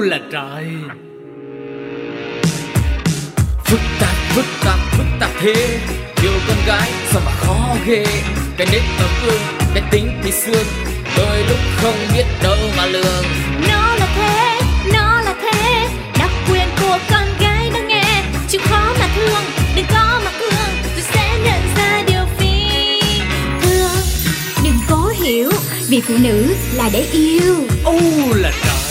là trời. Phức tạp thế, yêu con gái sao mà khó ghê. Cái nết ở gương, cái tính thì xương, đôi lúc không biết đâu mà lường. Nó là thế, đặc quyền của con gái nó nghe. Chịu khó mà thương, đừng có mà thương, tôi sẽ nhận ra điều phi thương. Đừng cố hiểu, vì phụ nữ là để yêu. Ô là trời.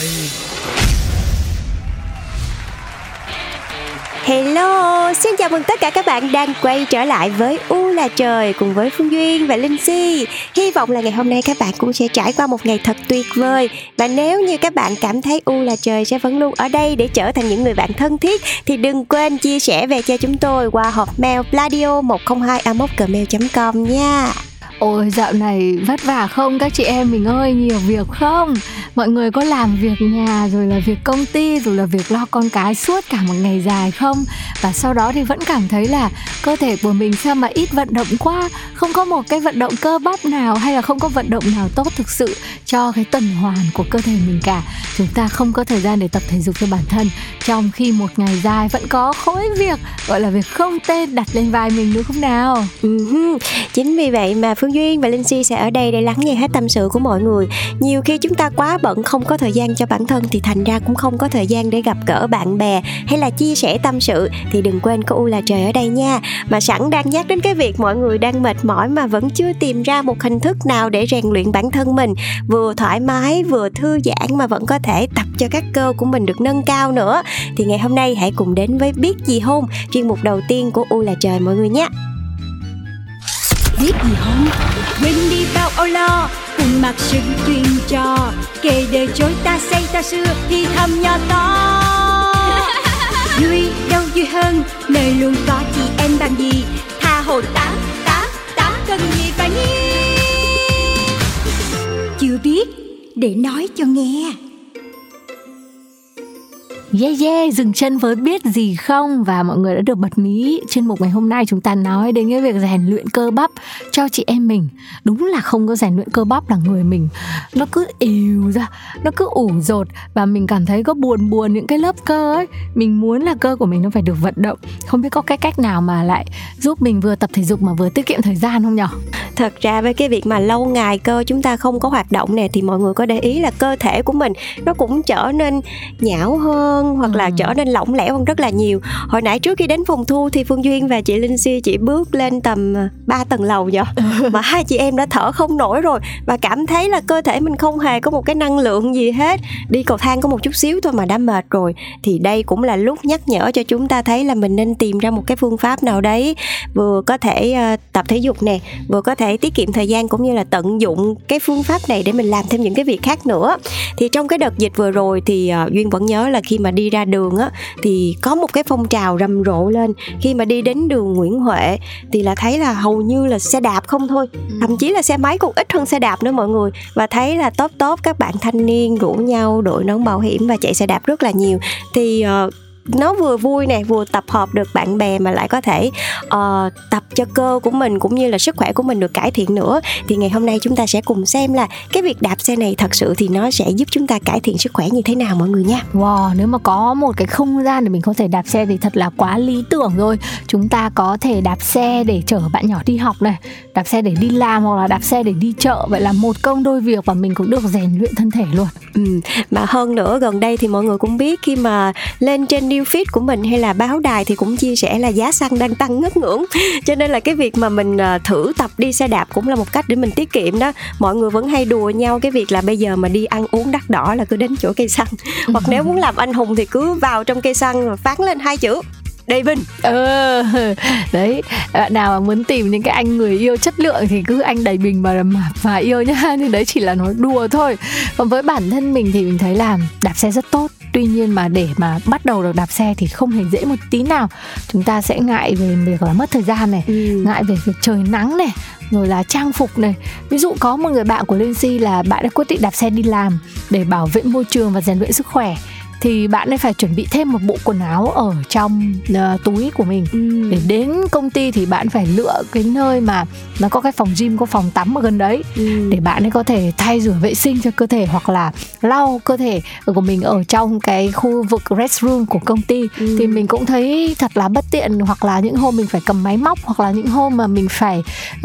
Hello, xin chào mừng tất cả các bạn đang quay trở lại với U là Trời cùng với Phương Duyên và Linh Si. Hy vọng là ngày hôm nay các bạn cũng sẽ trải qua một ngày thật tuyệt vời. Và nếu như các bạn cảm thấy U là Trời sẽ vẫn luôn ở đây để trở thành những người bạn thân thiết thì đừng quên chia sẻ về cho chúng tôi qua hộp mail pladio102a@gmail.com nha. Ôi dạo này vất vả không các chị em mình ơi, nhiều việc không? Mọi người có làm việc nhà rồi là việc công ty rồi là việc lo con cái suốt cả một ngày dài không? Và sau đó thì vẫn cảm thấy là cơ thể của mình sao mà ít vận động quá, không có một cái vận động cơ bắp nào hay là không có vận động nào tốt thực sự cho cái tuần hoàn của cơ thể mình cả. Chúng ta không có thời gian để tập thể dục cho bản thân, trong khi một ngày dài vẫn có khối việc gọi là việc không tên đặt lên vai mình đúng không nào? Chính vì vậy mà Phương Duyên và Linh Si sẽ ở đây để lắng nghe hết tâm sự của mọi người. Nhiều khi chúng ta quá bận không có thời gian cho bản thân thì thành ra cũng không có thời gian để gặp gỡ bạn bè hay là chia sẻ tâm sự, thì đừng quên có U là Trời ở đây nha. Mà sẵn đang nhắc đến cái việc mọi người đang mệt mỏi mà vẫn chưa tìm ra một hình thức nào để rèn luyện bản thân mình vừa thoải mái vừa thư giãn mà vẫn có thể tập cho các cơ của mình được nâng cao nữa, thì ngày hôm nay hãy cùng đến với Biết Gì Hôn, chuyên mục đầu tiên của U là Trời mọi người nhé. Biết gì hôn, quên đi bao âu lo, cùng mặc sự chuyện trò, kể đời chối ta say ta xưa thì thầm nhỏ to. Vui đâu vui hơn, nơi luôn có chị em bằng gì, tha hồ tá cần gì phải nhi. Chưa biết để nói cho nghe. Dừng chân với Biết Gì Không, và mọi người đã được bật mí chuyên mục ngày hôm nay chúng ta nói đến cái việc rèn luyện cơ bắp cho chị em mình. Đúng là không có rèn luyện cơ bắp là người mình nó cứ ỉu ra, nó cứ ủ dột, và mình cảm thấy có buồn những cái lớp cơ ấy. Mình muốn là cơ của mình nó phải được vận động. Không biết có cái cách nào mà lại giúp mình vừa tập thể dục mà vừa tiết kiệm thời gian không nhỉ? Thật ra với cái việc mà lâu ngày cơ chúng ta không có hoạt động này thì mọi người có để ý là cơ thể của mình nó cũng trở nên nhão hơn hoặc là trở nên lỏng lẻo hơn rất là nhiều. Hồi nãy trước khi đến phòng thu thì Phương Duyên và chị Linh Si chỉ bước lên tầm 3 tầng lầu vậy mà hai chị em đã thở không nổi rồi và cảm thấy là cơ thể mình không hề có một cái năng lượng gì hết. Đi cầu thang có một chút xíu thôi mà đã mệt rồi. Thì đây cũng là lúc nhắc nhở cho chúng ta thấy là mình nên tìm ra một cái phương pháp nào đấy vừa có thể tập thể dục nè, vừa có thể tiết kiệm thời gian cũng như là tận dụng cái phương pháp này để mình làm thêm những cái việc khác nữa. Thì trong cái đợt dịch vừa rồi thì Duyên vẫn nhớ là khi mà đi ra đường á, thì có một cái phong trào rầm rộ lên khi mà đi đến đường Nguyễn Huệ thì là thấy là hầu như là xe đạp không thôi, thậm chí là xe máy cũng ít hơn xe đạp nữa mọi người, và thấy là top các bạn thanh niên rủ nhau đội nón bảo hiểm và chạy xe đạp rất là nhiều. Thì nó vừa vui nè, vừa tập hợp được bạn bè mà lại có thể tập cho cơ của mình cũng như là sức khỏe của mình được cải thiện nữa. Thì ngày hôm nay chúng ta sẽ cùng xem là cái việc đạp xe này thật sự thì nó sẽ giúp chúng ta cải thiện sức khỏe như thế nào mọi người nha. Wow, nếu mà có một cái không gian để mình có thể đạp xe thì thật là quá lý tưởng rồi. Chúng ta có thể đạp xe để chở bạn nhỏ đi học này, đạp xe để đi làm hoặc là đạp xe để đi chợ. Vậy là một công đôi việc và mình cũng được rèn luyện thân thể luôn. Mà hơn nữa gần đây thì mọi người cũng biết khi mà lên trên new feed của mình hay là báo đài thì cũng chia sẻ là giá xăng đang tăng ngất ngưỡng, cho nên là cái việc mà mình thử tập đi xe đạp cũng là một cách để mình tiết kiệm đó. Mọi người vẫn hay đùa nhau cái việc là bây giờ mà đi ăn uống đắt đỏ là cứ đến chỗ cây xăng, hoặc nếu muốn làm anh hùng thì cứ vào trong cây xăng và phán lên hai chữ David. Đấy, bạn nào mà muốn tìm những cái anh người yêu chất lượng thì cứ anh đầy bình mà yêu nhá. Nhưng đấy chỉ là nói đùa thôi. Còn với bản thân mình thì mình thấy là đạp xe rất tốt. Tuy nhiên mà để mà bắt đầu được đạp xe thì không hề dễ một tí nào. Chúng ta sẽ ngại về việc là mất thời gian này, ngại về việc trời nắng này, rồi là trang phục này. Ví dụ có một người bạn của Linh Si là bạn đã quyết định đạp xe đi làm để bảo vệ môi trường và rèn luyện sức khỏe. thì bạn ấy phải chuẩn bị thêm một bộ quần áo ở trong túi của mình. Để đến công ty thì bạn phải lựa cái nơi mà nó có cái phòng gym, có phòng tắm ở gần đấy, để bạn ấy có thể thay rửa vệ sinh cho cơ thể, hoặc là lau cơ thể của mình ở trong cái khu vực restroom của công ty. Thì mình cũng thấy thật là bất tiện, hoặc là những hôm mình phải cầm máy móc, hoặc là những hôm mà mình phải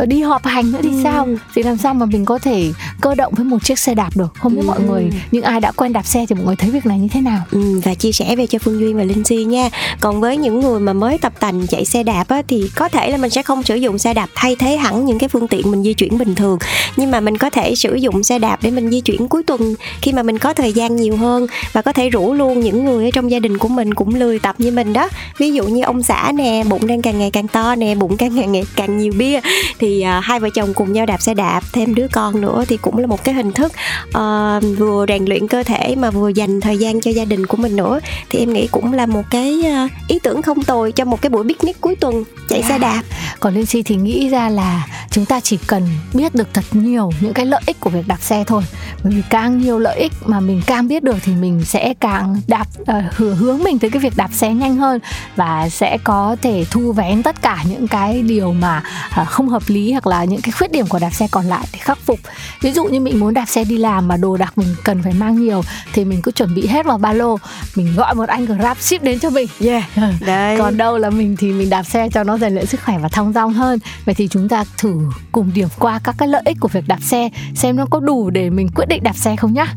đi họp hành nữa thì sao, thì làm sao mà mình có thể cơ động với một chiếc xe đạp được. Không biết mọi người, những ai đã quen đạp xe thì mọi người thấy việc này như thế nào? Và chia sẻ về cho Phương Duyên và Linh Si nha. Còn với những người mà mới tập tành chạy xe đạp á, thì có thể là mình sẽ không sử dụng xe đạp thay thế hẳn những cái phương tiện mình di chuyển bình thường, nhưng mà mình có thể sử dụng xe đạp để mình di chuyển cuối tuần khi mà mình có thời gian nhiều hơn, và có thể rủ luôn những người ở trong gia đình của mình cũng lười tập như mình đó, ví dụ như ông xã nè, bụng đang càng ngày càng to nè, bụng càng ngày càng nhiều bia, thì hai vợ chồng cùng nhau đạp xe đạp, thêm đứa con nữa, thì cũng là một cái hình thức vừa rèn luyện cơ thể mà vừa dành thời gian cho gia đình của mình nữa, thì em nghĩ cũng là một cái ý tưởng không tồi cho một cái buổi picnic cuối tuần chạy xe đạp. Còn Linh Si thì nghĩ ra là chúng ta chỉ cần biết được thật nhiều những cái lợi ích của việc đạp xe thôi, bởi vì càng nhiều lợi ích mà mình càng biết được thì mình sẽ càng hướng mình tới cái việc đạp xe nhanh hơn, và sẽ có thể thu vén tất cả những cái điều mà không hợp lý hoặc là những cái khuyết điểm của đạp xe còn lại để khắc phục. Ví dụ như mình muốn đạp xe đi làm mà đồ đạc mình cần phải mang nhiều thì mình cứ chuẩn bị hết vào ba lô, mình gọi một anh Grab ship đến cho mình. Đấy. Còn đâu là mình thì mình đạp xe cho nó rèn luyện sức khỏe và thong dong hơn. Vậy thì chúng ta thử cùng điểm qua các cái lợi ích của việc đạp xe, xem nó có đủ để mình quyết định đạp xe không nhá.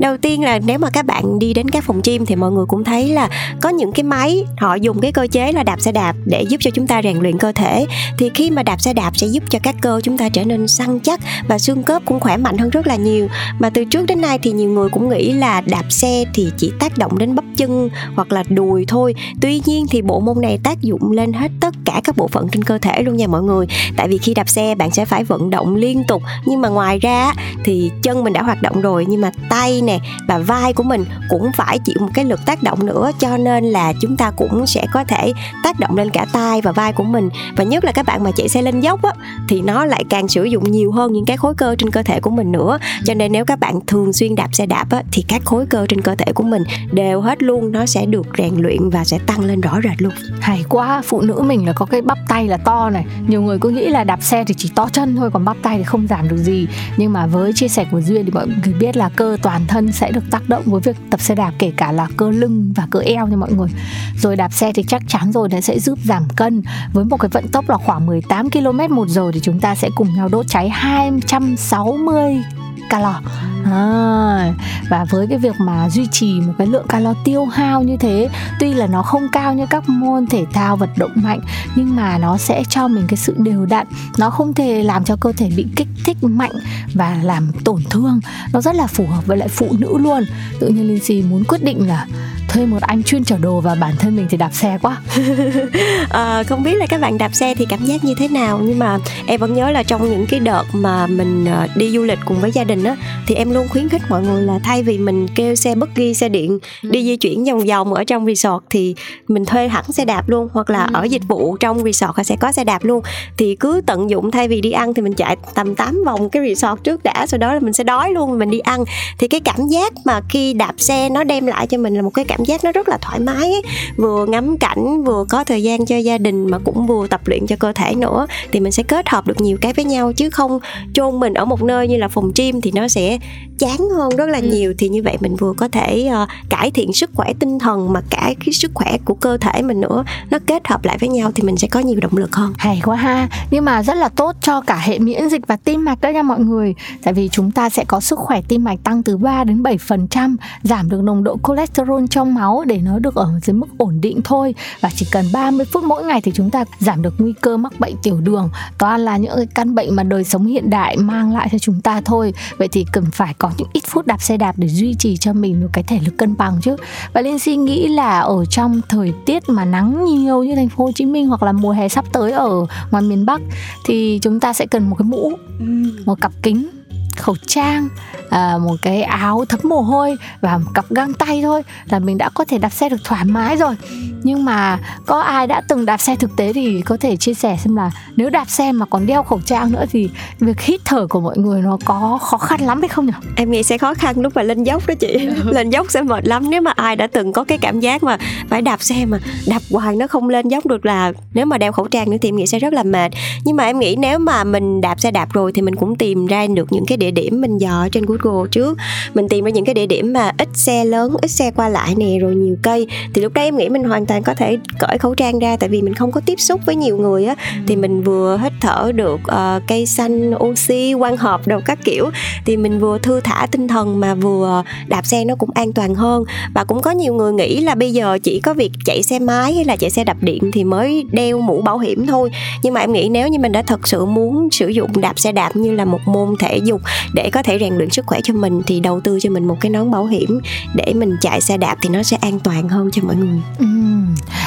Đầu tiên là nếu mà các bạn đi đến các phòng gym thì mọi người cũng thấy là có những cái máy họ dùng cái cơ chế là đạp xe đạp để giúp cho chúng ta rèn luyện cơ thể, thì khi mà đạp xe đạp sẽ giúp cho các cơ chúng ta trở nên săn chắc và xương khớp cũng khỏe mạnh hơn rất là nhiều. Mà từ trước đến nay thì nhiều người cũng nghĩ là đạp xe thì chỉ tác động đến bắp chân hoặc là đùi thôi, tuy nhiên thì bộ môn này tác dụng lên hết tất cả các bộ phận trên cơ thể luôn nha mọi người. Tại vì khi đạp xe bạn sẽ phải vận động liên tục, nhưng mà ngoài ra thì chân mình đã hoạt động rồi, nhưng mà tay nè và vai của mình cũng phải chịu một cái lực tác động nữa, cho nên là chúng ta cũng sẽ có thể tác động lên cả tay và vai của mình. Và nhất là các bạn mà chạy xe lên dốc á, thì nó lại càng sử dụng nhiều hơn những cái khối cơ trên cơ thể của mình nữa, cho nên nếu các bạn thường xuyên đạp xe đạp á, thì các khối cơ trên cơ thể của mình đều hết luôn, nó sẽ được rèn luyện và sẽ tăng lên rõ rệt luôn. Hay quá, phụ nữ mình là có cái bắp tay là to này. Nhiều người cứ nghĩ là đạp xe thì chỉ to chân thôi, còn bắp tay thì không giảm được gì. Nhưng mà với chia sẻ của Duyên thì mọi người biết là cơ toàn thân sẽ được tác động với việc tập xe đạp, kể cả là cơ lưng và cơ eo nha mọi người. Rồi đạp xe thì chắc chắn rồi nó sẽ giúp giảm cân. Với một cái vận tốc là khoảng 18 km/h thì chúng ta sẽ cùng nhau đốt cháy 260 calo. Và với cái việc mà duy trì một cái lượng calo tiêu hao như thế, tuy là nó không cao như các môn thể thao vận động mạnh, nhưng mà nó sẽ cho mình cái sự đều đặn, nó không thể làm cho cơ thể bị kích thích mạnh và làm tổn thương. Nó rất là phù hợp với lại phụ nữ luôn. Tự nhiên Linh Si muốn quyết định là thuê một anh chuyên chở đồ và bản thân mình thì đạp xe quá. Không biết là các bạn đạp xe thì cảm giác như thế nào, nhưng mà em vẫn nhớ là trong những cái đợt mà mình đi du lịch cùng với gia đình á, thì em luôn khuyến khích mọi người là thay vì mình kêu xe buggy, xe điện đi di chuyển vòng vòng ở trong resort, thì mình thuê hẳn xe đạp luôn, hoặc là ở dịch vụ trong resort họ sẽ có xe đạp luôn, thì cứ tận dụng. Thay vì đi ăn thì mình chạy tầm 8 vòng cái resort trước đã, sau đó là mình sẽ đói luôn, mình đi ăn. Thì cái cảm giác mà khi đạp xe nó đem lại cho mình là một cái cảm giác nó rất là thoải mái ấy. Vừa ngắm cảnh, vừa có thời gian cho gia đình, mà cũng vừa tập luyện cho cơ thể nữa, thì mình sẽ kết hợp được nhiều cái với nhau, chứ không chôn mình ở một nơi như là phòng gym thì nó sẽ chán hơn rất là nhiều. Thì như vậy mình vừa có thể cải thiện sức khỏe tinh thần, mà cả cái sức khỏe của cơ thể mình nữa, nó kết hợp lại với nhau thì mình sẽ có nhiều động lực hơn. Hay quá ha. Nhưng mà rất là tốt cho cả hệ miễn dịch và tim mạch đó nha mọi người. Tại vì chúng ta sẽ có sức khỏe tim mạch tăng từ 3-7%, giảm được nồng độ cholesterol trong máu để nó được ở dưới mức ổn định thôi. Và chỉ cần 30 phút mỗi ngày thì chúng ta giảm được nguy cơ mắc bệnh tiểu đường. Toàn là những cái căn bệnh mà đời sống hiện đại mang lại cho chúng ta thôi. Vậy thì cần phải có những ít phút đạp xe đạp để duy trì cho mình một cái thể lực cân bằng chứ. Và Linh Si nghĩ là ở trong thời tiết mà nắng nhiều như thành phố Hồ Chí Minh, hoặc là mùa hè sắp tới ở ngoài miền Bắc, thì chúng ta sẽ cần một cái mũ, một cặp kính, khẩu trang, một cái áo thấm mồ hôi và một cặp găng tay thôi là mình đã có thể đạp xe được thoải mái rồi. Nhưng mà có ai đã từng đạp xe thực tế thì có thể chia sẻ xem là nếu đạp xe mà còn đeo khẩu trang nữa thì việc hít thở của mọi người nó có khó khăn lắm hay không nhỉ? Em nghĩ sẽ khó khăn lúc mà lên dốc đó chị. Lên dốc sẽ mệt lắm. Nếu mà ai đã từng có cái cảm giác mà phải đạp xe mà đạp hoài nó không lên dốc được là nếu mà đeo khẩu trang nữa thì em nghĩ sẽ rất là mệt. Nhưng mà em nghĩ nếu mà mình đạp xe đạp rồi thì mình cũng tìm ra được những cái địa điểm, mình dò trên Google trước, mình tìm ra những cái địa điểm mà ít xe lớn, ít xe qua lại nè, rồi nhiều cây, thì lúc đấy em nghĩ mình hoàn toàn có thể cởi khẩu trang ra, tại vì mình không có tiếp xúc với nhiều người á, thì mình vừa hít thở được cây xanh, oxy, quang hợp đồ các kiểu, thì mình vừa thư thả tinh thần mà vừa đạp xe nó cũng an toàn hơn. Và cũng có nhiều người nghĩ là bây giờ chỉ có việc chạy xe máy hay là chạy xe đạp điện thì mới đeo mũ bảo hiểm thôi, nhưng mà em nghĩ nếu như mình đã thật sự muốn sử dụng đạp xe đạp như là một môn thể dục để có thể rèn luyện sức khỏe cho mình thì đầu tư cho mình một cái nón bảo hiểm để mình chạy xe đạp thì nó sẽ an toàn hơn cho mọi người.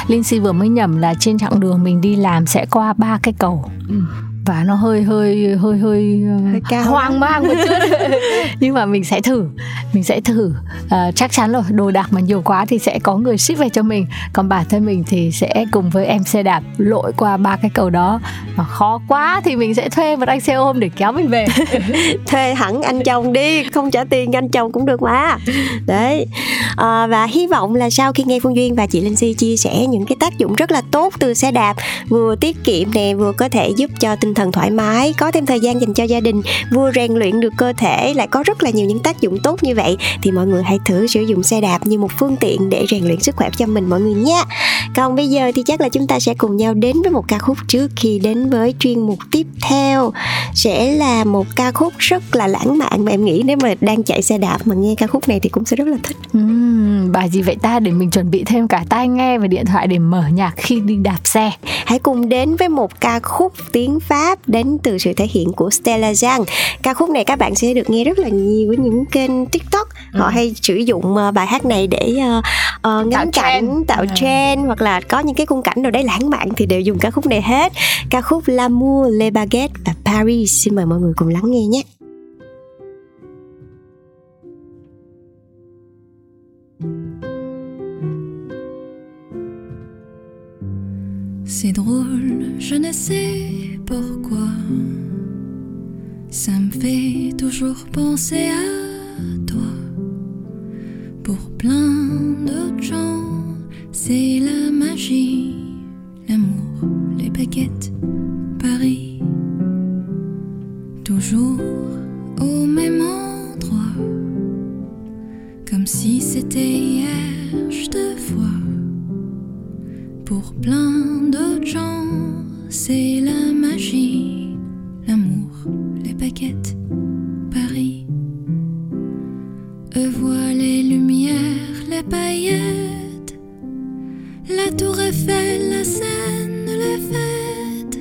Linh Si vừa mới nhầm là trên chặng đường mình đi làm sẽ qua 3 cái cầu. Và nó hơi hoang mang một chút. Nhưng mà mình sẽ thử. Chắc chắn rồi, đồ đạc mà nhiều quá thì sẽ có người ship về cho mình. Còn bản thân mình thì sẽ cùng với em xe đạp lội qua 3 cái cầu đó. Mà khó quá thì mình sẽ thuê một anh xe ôm để kéo mình về. Thuê hẳn anh chồng đi, không trả tiền anh chồng cũng được mà. Đấy. Và hy vọng là sau khi nghe Phương Duyên và chị Linh Si chia sẻ những cái tác dụng rất là tốt từ xe đạp, vừa tiết kiệm nè, vừa có thể giúp cho tinh thần thoải mái, có thêm thời gian dành cho gia đình, vừa rèn luyện được cơ thể, lại có rất là nhiều những tác dụng tốt như vậy, thì mọi người hãy thử sử dụng xe đạp như một phương tiện để rèn luyện sức khỏe cho mình mọi người nhé. Còn bây giờ thì chắc là chúng ta sẽ cùng nhau đến với một ca khúc trước khi đến với chuyên mục tiếp theo. Sẽ là một ca khúc rất là lãng mạn mà em nghĩ nếu mà đang chạy xe đạp mà nghe ca khúc này thì cũng sẽ rất là thích. Bài gì vậy ta, để mình chuẩn bị thêm cả tai nghe và điện thoại để mở nhạc khi đi đạp xe. Hãy cùng đến với một ca khúc tiếng Pháp đến từ sự thể hiện của Stella Zhang. Ca khúc này các bạn sẽ được nghe rất là nhiều với những kênh TikTok. Họ hay sử dụng bài hát này để ngắm cảnh, tạo trend, hoặc là có những cái khung cảnh nào đấy lãng mạn thì đều dùng ca khúc này hết. Ca khúc L'amour, Les Baguettes và Paris. Xin mời mọi người cùng lắng nghe nhé. C'est drôle, je ne sais pourquoi. Ça me fait toujours penser à toi. Pour plein d'autres gens, c'est la magie, l'amour, les baguettes, Paris. Toujours au même endroit, comme si c'était hier, je te vois. Pour plein d'autres gens, c'est la magie, l'amour, les baguettes, Paris. Eux voient les lumières, les paillettes, la tour Eiffel, la Seine, les fêtes.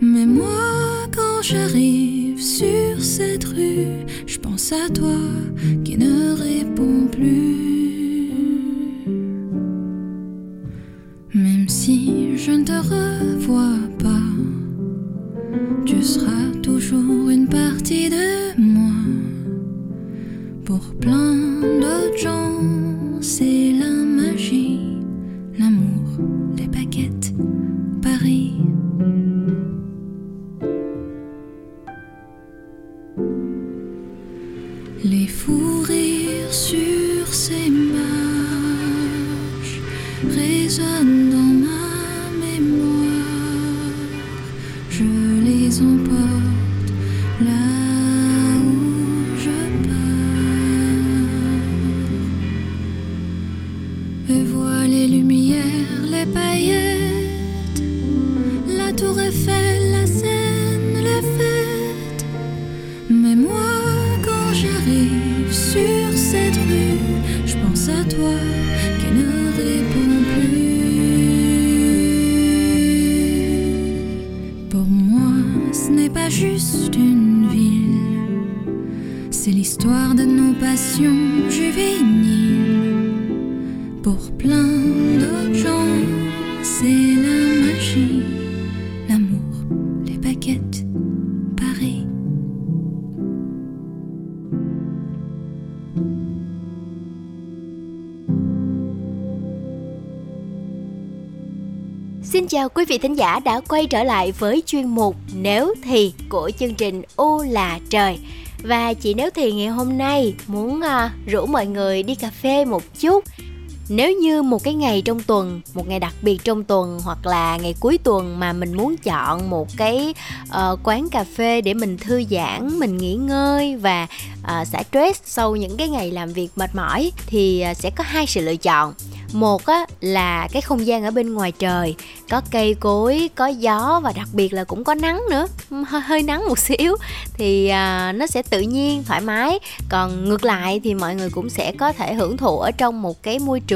Mais moi, quand j'arrive sur cette rue, je pense à toi qui ne réponds plus. Même si je ne te revois pas, tu seras toujours une partie de moi. Pour plein d'autres gens, c'est la magie, l'amour, les baguettes, Paris. Les fous rires sur ces marches résonnent. Paris. Xin chào quý vị thính giả đã quay trở lại với chuyên mục Nếu Thì của chương trình U Là Trời. Và chị Nếu Thì ngày hôm nay muốn rủ mọi người đi cà phê một chút. Nếu như một cái ngày trong tuần, một ngày đặc biệt trong tuần hoặc là ngày cuối tuần mà mình muốn chọn một cái quán cà phê để mình thư giãn, mình nghỉ ngơi và xả stress sau những cái ngày làm việc mệt mỏi thì sẽ có hai sự lựa chọn. Một á, là cái không gian ở bên ngoài trời, có cây cối, có gió và đặc biệt là cũng có nắng nữa, hơi nắng một xíu thì nó sẽ tự nhiên, thoải mái. Còn ngược lại thì mọi người cũng sẽ có thể hưởng thụ ở trong một cái môi trường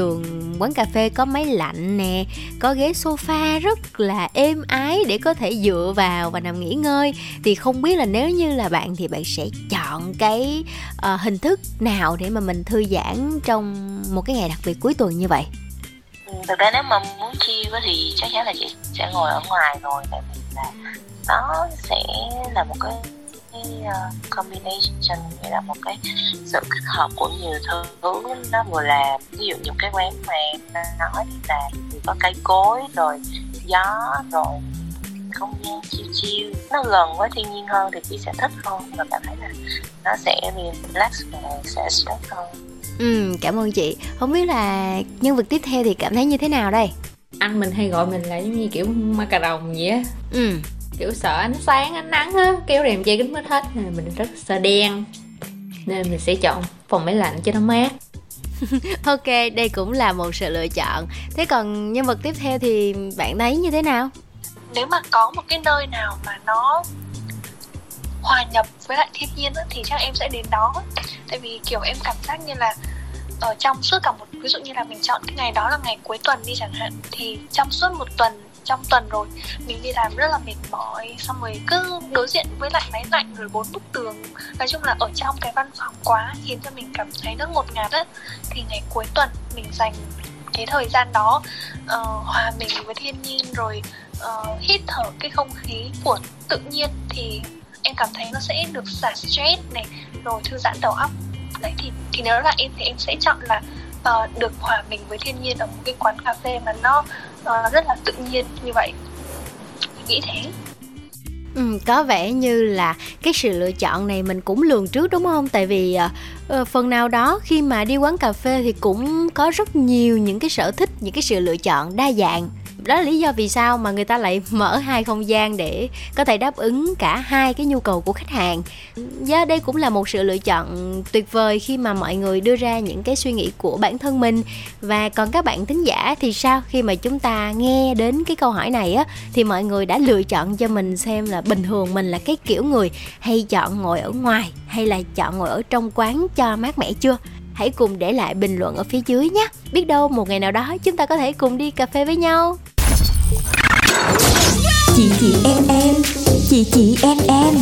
quán cà phê có máy lạnh nè, có ghế sofa rất là êm ái để có thể dựa vào và nằm nghỉ ngơi. Thì không biết là nếu như là bạn thì bạn sẽ chọn cái hình thức nào để mà mình thư giãn trong một cái ngày đặc biệt cuối tuần như vậy? Thực ra nếu mà muốn chill thì chắc chắn là chị sẽ ngồi ở ngoài rồi, tại vì là nó sẽ là một cái combination, nghĩa là một cái sự kết hợp của nhiều thứ. Nó vừa là ví dụ những cái quán mà nói là có cây cối rồi gió rồi không gian chill chill, nó gần với thiên nhiên hơn thì chị sẽ thích hơn và cảm thấy là nó sẽ relax và sẽ stress hơn. Cảm ơn chị. Không biết là nhân vật tiếp theo thì cảm thấy như thế nào đây? Anh mình hay gọi mình là giống như kiểu ma cà rồng vậy á. Kiểu sợ ánh sáng, ánh nắng á, kéo rèm che kính mít hết, nên mình rất sợ đen, nên mình sẽ chọn phòng máy lạnh cho nó mát. Ok, đây cũng là một sự lựa chọn. Thế còn nhân vật tiếp theo thì bạn thấy như thế nào? Nếu mà có một cái nơi nào mà nó hòa nhập với lại thiên nhiên á, thì chắc em sẽ đến đó. Tại vì kiểu em cảm giác như là ở trong suốt cả một, ví dụ như là mình chọn cái ngày đó là ngày cuối tuần đi chẳng hạn, thì trong suốt một tuần, trong tuần rồi mình đi làm rất là mệt mỏi, xong rồi cứ đối diện với lại máy lạnh rồi 4 bức tường, nói chung là ở trong cái văn phòng quá khiến cho mình cảm thấy rất ngột ngạt á. Thì ngày cuối tuần mình dành cái thời gian đó hòa mình với thiên nhiên rồi hít thở cái không khí của tự nhiên thì em cảm thấy nó sẽ được xả stress này, rồi thư giãn đầu óc. Đấy thì nếu là em thì em sẽ chọn là được hòa mình với thiên nhiên ở một cái quán cà phê mà nó rất là tự nhiên như vậy. Mình nghĩ thế. Có vẻ như là cái sự lựa chọn này mình cũng lường trước đúng không? Tại vì phần nào đó khi mà đi quán cà phê thì cũng có rất nhiều những cái sở thích, những cái sự lựa chọn đa dạng. Đó là lý do vì sao mà người ta lại mở hai không gian để có thể đáp ứng cả hai cái nhu cầu của khách hàng. Và đây cũng là một sự lựa chọn tuyệt vời khi mà mọi người đưa ra những cái suy nghĩ của bản thân mình. Và còn các bạn thính giả thì sao? Khi mà chúng ta nghe đến cái câu hỏi này á, thì mọi người đã lựa chọn cho mình xem là bình thường mình là cái kiểu người hay chọn ngồi ở ngoài hay là chọn ngồi ở trong quán cho mát mẻ chưa? Hãy cùng để lại bình luận ở phía dưới nhé. Biết đâu một ngày nào đó chúng ta có thể cùng đi cà phê với nhau. Chị em, chị em.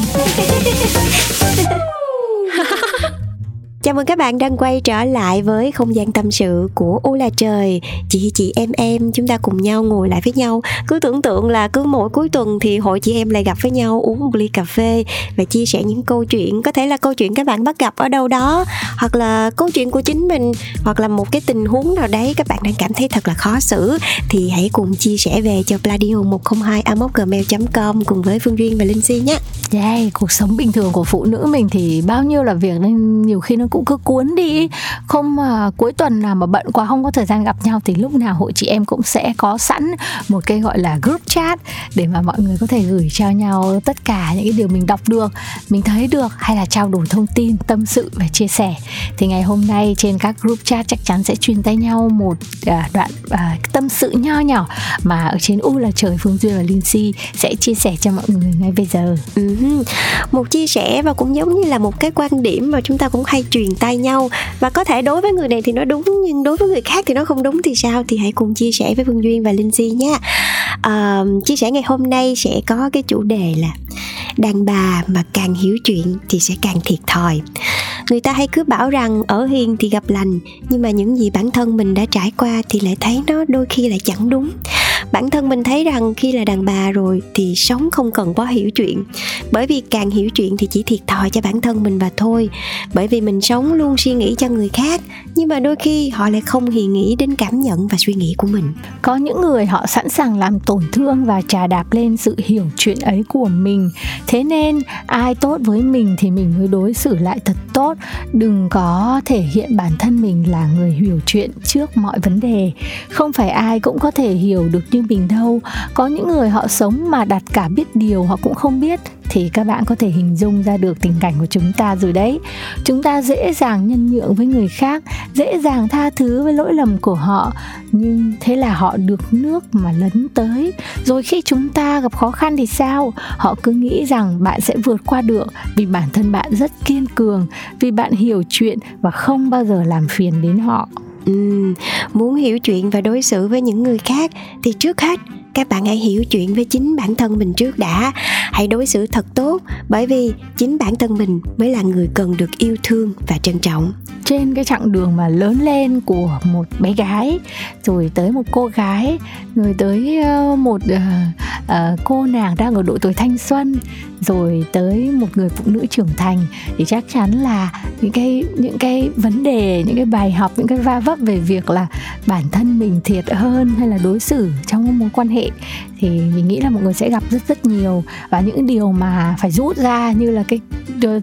Chào mừng các bạn đang quay trở lại với không gian tâm sự của U Là Trời. Chị em, chúng ta cùng nhau ngồi lại với nhau. Cứ tưởng tượng là cứ mỗi cuối tuần thì hội chị em lại gặp với nhau, uống một ly cà phê và chia sẻ những câu chuyện. Có thể là câu chuyện các bạn bắt gặp ở đâu đó, hoặc là câu chuyện của chính mình, hoặc là một cái tình huống nào đấy các bạn đang cảm thấy thật là khó xử, thì hãy cùng chia sẻ về cho pladio102@gmail.com cùng với Phương Duyên và Linh Si nhé. Yeah, cuộc sống bình thường của phụ nữ mình thì bao nhiêu là việc nên nhiều khi nó cũng cứ cuốn đi. Không cuối tuần nào mà bận quá không có thời gian gặp nhau thì lúc nào hội chị em cũng sẽ có sẵn một cái gọi là group chat để mà mọi người có thể gửi cho nhau tất cả những cái điều mình đọc được, mình thấy được, hay là trao đổi thông tin, tâm sự và chia sẻ. Thì ngày hôm nay trên các group chat chắc chắn sẽ truyền tay nhau một đoạn tâm sự nho nhỏ mà ở trên U Là Trời Phương Duyên và Linh Si sẽ chia sẻ cho mọi người ngay bây giờ. Một chia sẻ và cũng giống như là một cái quan điểm mà chúng ta cũng hay truyền tay nhau, và có thể đối với người này thì nó đúng nhưng đối với người khác thì nó không đúng thì sao, thì hãy cùng chia sẻ với Phương Duyên và Linh Si nhé. Chia sẻ ngày hôm nay sẽ có cái chủ đề là đàn bà mà càng hiểu chuyện thì sẽ càng thiệt thòi. Người ta hay cứ bảo rằng ở hiền thì gặp lành, nhưng mà những gì bản thân mình đã trải qua thì lại thấy nó đôi khi lại chẳng đúng. bản thân mình thấy rằng khi là đàn bà rồi thì sống không cần quá hiểu chuyện, bởi vì càng hiểu chuyện thì chỉ thiệt thòi cho bản thân mình và thôi. Bởi vì mình sống luôn suy nghĩ cho người khác, nhưng mà đôi khi họ lại không hề nghĩ đến cảm nhận và suy nghĩ của mình. Có những người họ sẵn sàng làm tổn thương và chà đạp lên sự hiểu chuyện ấy của mình. Thế nên ai tốt với mình thì mình mới đối xử lại thật tốt. Đừng có thể hiện bản thân mình là người hiểu chuyện trước mọi vấn đề. Không phải ai cũng có thể hiểu được như mình đâu. Có những người họ sống mà đặt cả biết điều họ cũng không biết, thì các bạn có thể hình dung ra được tình cảnh của chúng ta rồi đấy. Chúng ta dễ dàng nhân nhượng với người khác, dễ dàng tha thứ với lỗi lầm của họ, nhưng thế là họ được nước mà lấn tới. Rồi khi chúng ta gặp khó khăn thì sao? Họ cứ nghĩ rằng bạn sẽ vượt qua được vì bản thân bạn rất kiên cường, vì bạn hiểu chuyện và không bao giờ làm phiền đến họ. Muốn hiểu chuyện và đối xử với những người khác thì trước hết các bạn hãy hiểu chuyện với chính bản thân mình trước đã. Hãy đối xử thật tốt, bởi vì chính bản thân mình mới là người cần được yêu thương và trân trọng. Trên cái chặng đường mà lớn lên của một bé gái, rồi tới một cô gái, rồi tới một cô nàng đang ở độ tuổi thanh xuân, rồi tới một người phụ nữ trưởng thành, thì chắc chắn là những cái vấn đề, những cái bài học, những cái va vấp về việc là bản thân mình thiệt hơn hay là đối xử trong mối quan hệ thì mình nghĩ là mọi người sẽ gặp rất nhiều. Và những điều mà phải rút ra như là cái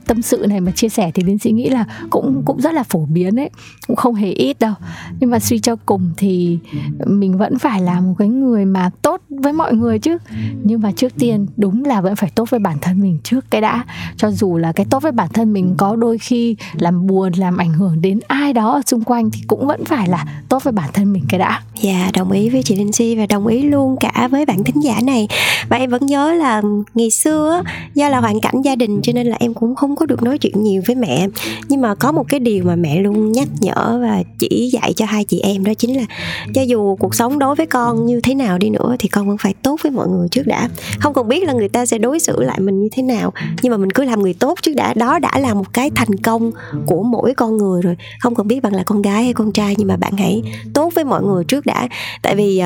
tâm sự này mà chia sẻ thì Liên Sĩ nghĩ là cũng rất là phổ biến ấy, cũng không hề ít đâu. Nhưng mà suy cho cùng thì mình vẫn phải là một cái người mà tốt với mọi người chứ. Nhưng mà trước tiên đúng là vẫn phải tốt với bản thân mình trước cái đã. Cho dù là cái tốt với bản thân mình có đôi khi làm buồn, làm ảnh hưởng đến ai đó ở xung quanh thì cũng vẫn phải là tốt với bản thân mình cái đã. Dạ, đồng ý với chị Linh Si và đồng ý luôn cả với bạn thính giả này. Và em vẫn nhớ là ngày xưa do là hoàn cảnh gia đình cho nên là em cũng không có được nói chuyện nhiều với mẹ. Nhưng mà có một cái điều mà mẹ luôn nhắc nhở và chỉ dạy cho hai chị em, đó chính là cho dù cuộc sống đối với con như thế nào đi nữa thì con vẫn phải tốt với mọi người trước đã. Không cần biết là người ta sẽ đối xử lại mình như thế nào, nhưng mà mình cứ làm người tốt trước đã. Đó đã là một cái thành công của mỗi con người rồi. Không cần biết bạn là con gái hay con trai, nhưng mà bạn hãy tốt với mọi người trước đã. Tại vì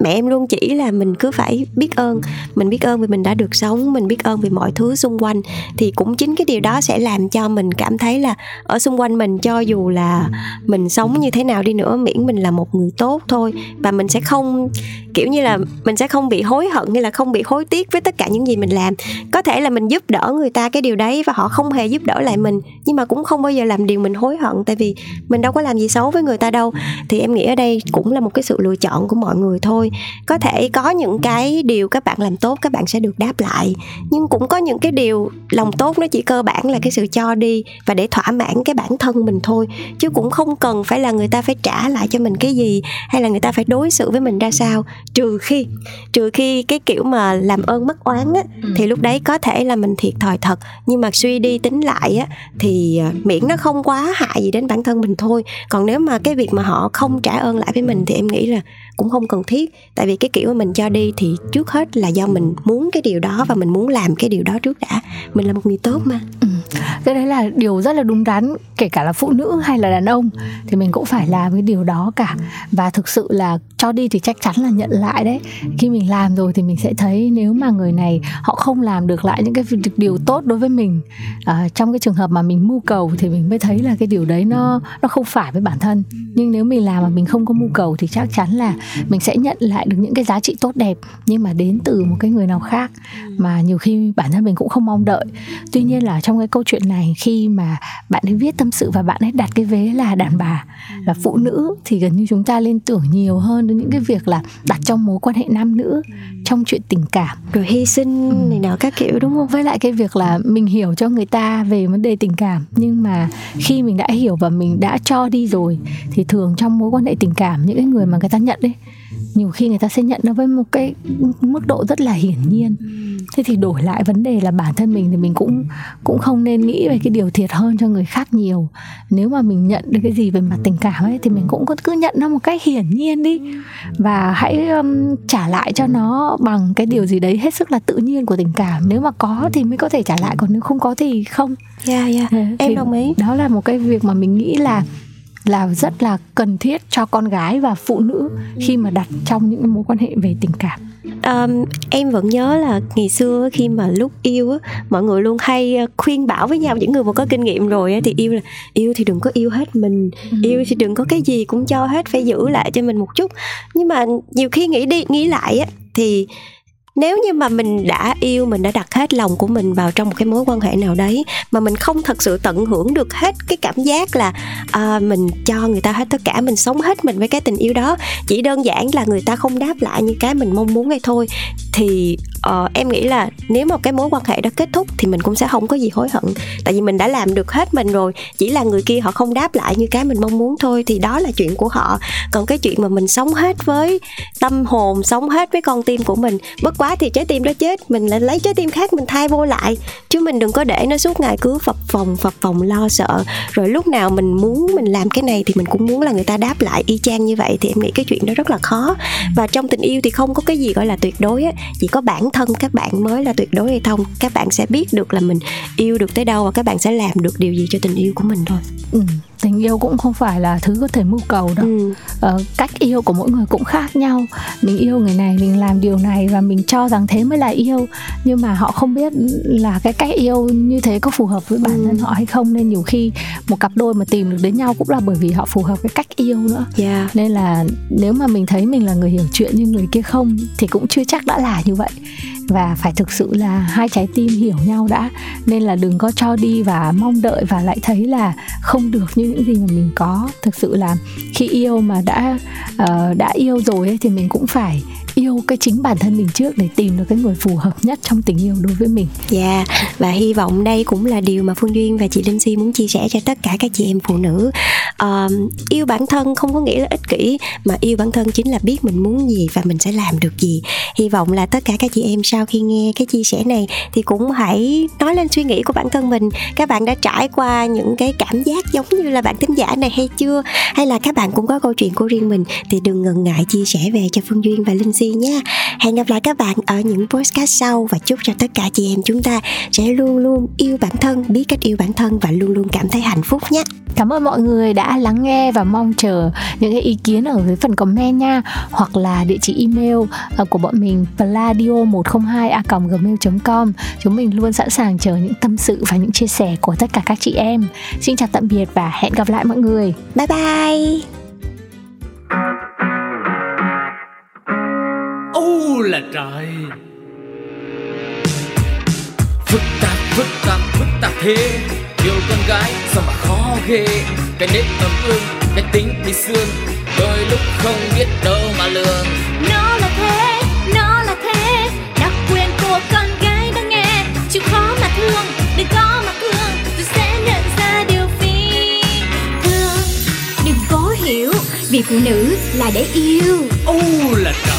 mẹ em luôn chỉ là mình cứ phải biết ơn. Mình biết ơn vì mình đã được sống, mình biết ơn vì mọi thứ xung quanh. Thì cũng chính cái điều đó sẽ làm cho mình cảm thấy là ở xung quanh mình, cho dù là mình sống như thế nào đi nữa, miễn mình là một người tốt thôi. Và mình sẽ không kiểu như là mình sẽ không bị hối hận hay là không bị hối tiếc với tất cả những gì mình làm. Có thể là mình giúp đỡ người ta cái điều đấy và họ không hề giúp đỡ lại mình, nhưng mà cũng không bao giờ làm điều mình hối hận, tại vì mình đâu có làm gì xấu với người ta đâu. Thì em nghĩ ở đây cũng là một cái sự lựa chọn của mọi người thôi. Có thể có những cái điều các bạn làm tốt các bạn sẽ được đáp lại, nhưng cũng có những cái điều lòng tốt nó chỉ cơ bản là cái sự cho đi và để thỏa mãn cái bản thân mình thôi, chứ cũng không cần phải là người ta phải trả lại cho mình cái gì hay là người ta phải đối xử với mình ra sao. Trừ khi cái kiểu mà làm ơn mắc oán á, thì lúc đấy có thể là mình thiệt thòi thật, nhưng mà suy đi tính lại á, thì miễn nó không quá hại gì đến bản thân mình thôi. Còn nếu mà cái việc mà họ không trả ơn lại với mình thì em nghĩ là cũng không cần thiết. Tại vì cái kiểu mà mình cho đi thì trước hết là do mình muốn cái điều đó và mình muốn làm cái điều đó trước đã. Mình là một người tốt mà. Cái đấy là điều rất là đúng đắn. Kể cả là phụ nữ hay là đàn ông thì mình cũng phải làm cái điều đó cả. Và thực sự là cho đi thì chắc chắn là nhận lại đấy. Khi mình làm rồi thì mình sẽ thấy nếu mà người này họ không làm được lại những cái điều tốt đối với mình, trong cái trường hợp mà mình mưu cầu thì mình mới thấy là cái điều đấy nó không phải với bản thân. Nhưng nếu mình làm mà mình không có mưu cầu thì chắc chắn là mình sẽ nhận lại được những cái giá trị tốt đẹp, nhưng mà đến từ một cái người nào khác mà nhiều khi bản thân mình cũng không mong đợi. Tuy nhiên là trong cái câu chuyện này, khi mà bạn ấy viết tâm sự và bạn ấy đặt cái vế là đàn bà, là phụ nữ, thì gần như chúng ta liên tưởng nhiều hơn đến những cái việc là đặt trong mối quan hệ nam nữ, trong chuyện tình cảm, rồi hy sinh này nọ các kiểu, đúng không? Với lại cái việc là mình hiểu cho người ta về vấn đề tình cảm, nhưng mà khi mình đã hiểu và mình đã cho đi rồi thì thường trong mối quan hệ tình cảm, những cái người mà người ta nhận ấy, nhiều khi người ta sẽ nhận nó với một cái mức độ rất là hiển nhiên. Thế thì đổi lại vấn đề là bản thân mình thì mình cũng không nên nghĩ về cái điều thiệt hơn cho người khác nhiều. Nếu mà mình nhận được cái gì về mặt tình cảm ấy thì mình cũng cứ nhận nó một cách hiển nhiên đi, và hãy trả lại cho nó bằng cái điều gì đấy hết sức là tự nhiên của tình cảm. Nếu mà có thì mới có thể trả lại, còn nếu không có thì không. Em đồng ý. Đó là một cái việc mà mình nghĩ là là rất là cần thiết cho con gái và phụ nữ khi mà đặt trong những mối quan hệ về tình cảm. Em vẫn nhớ là ngày xưa khi mà lúc yêu mọi người luôn hay khuyên bảo với nhau, những người mà có kinh nghiệm rồi thì yêu là yêu thì đừng có yêu hết mình, yêu thì đừng có cái gì cũng cho hết, phải giữ lại cho mình một chút. Nhưng mà nhiều khi nghĩ lại thì nếu như mà mình đã yêu, mình đã đặt hết lòng của mình vào trong một cái mối quan hệ nào đấy mà mình không thật sự tận hưởng được hết cái cảm giác là mình cho người ta hết tất cả, mình sống hết mình với cái tình yêu đó, chỉ đơn giản là người ta không đáp lại như cái mình mong muốn hay thôi, thì em nghĩ là nếu mà cái mối quan hệ đó kết thúc thì mình cũng sẽ không có gì hối hận. Tại vì mình đã làm được hết mình rồi, chỉ là người kia họ không đáp lại như cái mình mong muốn thôi, thì đó là chuyện của họ. Còn cái chuyện mà mình sống hết với tâm hồn, sống hết với con tim của mình, bất quá thì trái tim đó chết, mình lại lấy trái tim khác mình thay vô lại. Chứ mình đừng có để nó suốt ngày cứ phập phồng lo sợ, rồi lúc nào mình muốn mình làm cái này thì mình cũng muốn là người ta đáp lại y chang như vậy. Thì em nghĩ cái chuyện đó rất là khó. Và trong tình yêu thì không có cái gì gọi là tuyệt đối á, chỉ có bản thân các bạn mới là tuyệt đối hay không. Các bạn sẽ biết được là mình yêu được tới đâu và các bạn sẽ làm được điều gì cho tình yêu của mình thôi. Tình yêu cũng không phải là thứ có thể mưu cầu đâu. Cách yêu của mỗi người cũng khác nhau. Mình yêu người này, mình làm điều này và mình cho rằng thế mới là yêu. Nhưng mà họ không biết là cái cách yêu như thế có phù hợp với bản thân họ hay không. Nên nhiều khi một cặp đôi mà tìm được đến nhau cũng là bởi vì họ phù hợp với cách yêu nữa. Nên là nếu mà mình thấy mình là người hiểu chuyện nhưng người kia không thì cũng chưa chắc đã là như vậy. Và phải thực sự là hai trái tim hiểu nhau đã. Nên là đừng có cho đi và mong đợi và lại thấy là không được như những gì mà mình có. Thực sự là khi yêu mà đã yêu rồi ấy, thì mình cũng phải yêu cái chính bản thân mình trước để tìm được cái người phù hợp nhất trong tình yêu đối với mình. Và hy vọng đây cũng là điều mà Phương Duyên và chị Linh Si muốn chia sẻ cho tất cả các chị em phụ nữ. Yêu bản thân không có nghĩa là ích kỷ, mà yêu bản thân chính là biết mình muốn gì và mình sẽ làm được gì. Hy vọng là tất cả các chị em sau khi nghe cái chia sẻ này thì cũng hãy nói lên suy nghĩ của bản thân mình. Các bạn đã trải qua những cái cảm giác giống như là bạn thính giả này hay chưa? Hay là các bạn cũng có câu chuyện của riêng mình thì đừng ngần ngại chia sẻ về cho Phương Duyên và Linh Si nha. Hẹn gặp lại các bạn ở những podcast sau và chúc cho tất cả chị em chúng ta sẽ luôn luôn yêu bản thân, biết cách yêu bản thân và luôn luôn cảm thấy hạnh phúc nhé. Cảm ơn mọi người đã lắng nghe và mong chờ những cái ý kiến ở dưới phần comment nha, hoặc là địa chỉ email của bọn mình pladio102@gmail.com. Chúng mình luôn sẵn sàng chờ những tâm sự và những chia sẻ của tất cả các chị em. Xin chào tạm biệt và hẹn gặp lại mọi người. Bye bye. Ô là trời, phức tạp thế. Yêu con gái sao mà khó ghê, cái nếp ấm ương, cái tính bị xương, đôi lúc không biết đâu mà lường. Nó là thế, đặc quyền của con gái đã nghe, chịu khó mà thương, đừng có mà thương, tôi sẽ nhận ra điều phi thường. Đừng cố hiểu, vì phụ nữ là để yêu. Ô là trời.